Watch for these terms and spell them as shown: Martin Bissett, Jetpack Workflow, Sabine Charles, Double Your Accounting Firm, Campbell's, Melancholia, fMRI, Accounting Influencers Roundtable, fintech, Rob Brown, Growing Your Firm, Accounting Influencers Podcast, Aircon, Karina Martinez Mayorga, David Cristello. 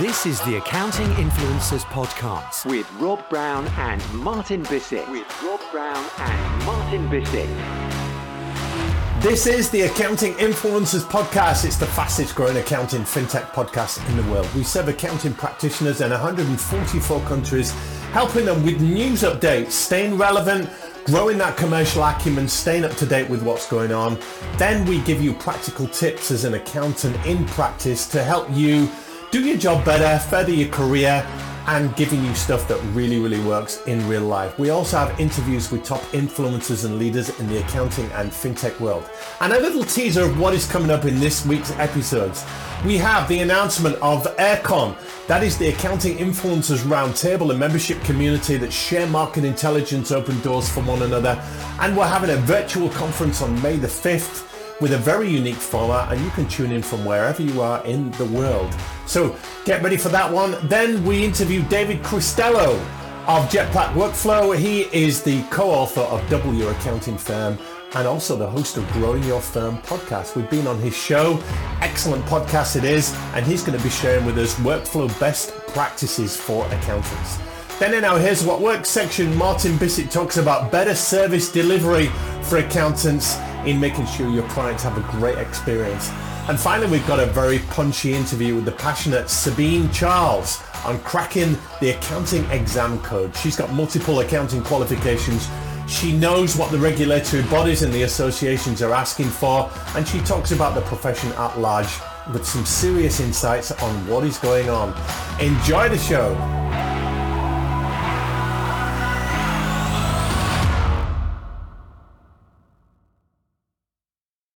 This is the Accounting Influencers Podcast with Rob Brown and Martin Bissett. This is the Accounting Influencers Podcast. It's the fastest growing accounting fintech podcast in the world. We serve accounting practitioners in 144 countries, helping them with news updates, staying relevant, growing that commercial acumen, staying up to date with what's going on. Then we give you practical tips as an accountant in practice to help you do your job better, further your career, and giving you stuff that really, really works in real life. We also have interviews with top influencers and leaders in the accounting and fintech world. And a little teaser of what is coming up in this week's episodes. We have the announcement of Aircon. That is the Accounting Influencers Roundtable, a membership community that share market intelligence, open doors for one another. And we're having a virtual conference on May the 5th. With a very unique format, and you can tune in from wherever you are in the world. So get ready for that one. Then we interview David Cristello of Jetpack Workflow. He is the co-author of Double Your Accounting Firm and also the host of Growing Your Firm podcast. We've been on his show, excellent podcast it is, and he's going to be sharing with us workflow best practices for accountants. Then in our Here's What Works section, Martin Bissett talks about better service delivery for accountants in making sure your clients have a great experience. And finally, we've got a very punchy interview with the passionate Sabine Charles on cracking the accounting exam code. She's got multiple accounting qualifications. She knows what the regulatory bodies and the associations are asking for, and she talks about the profession at large with some serious insights on what is going on. Enjoy the show.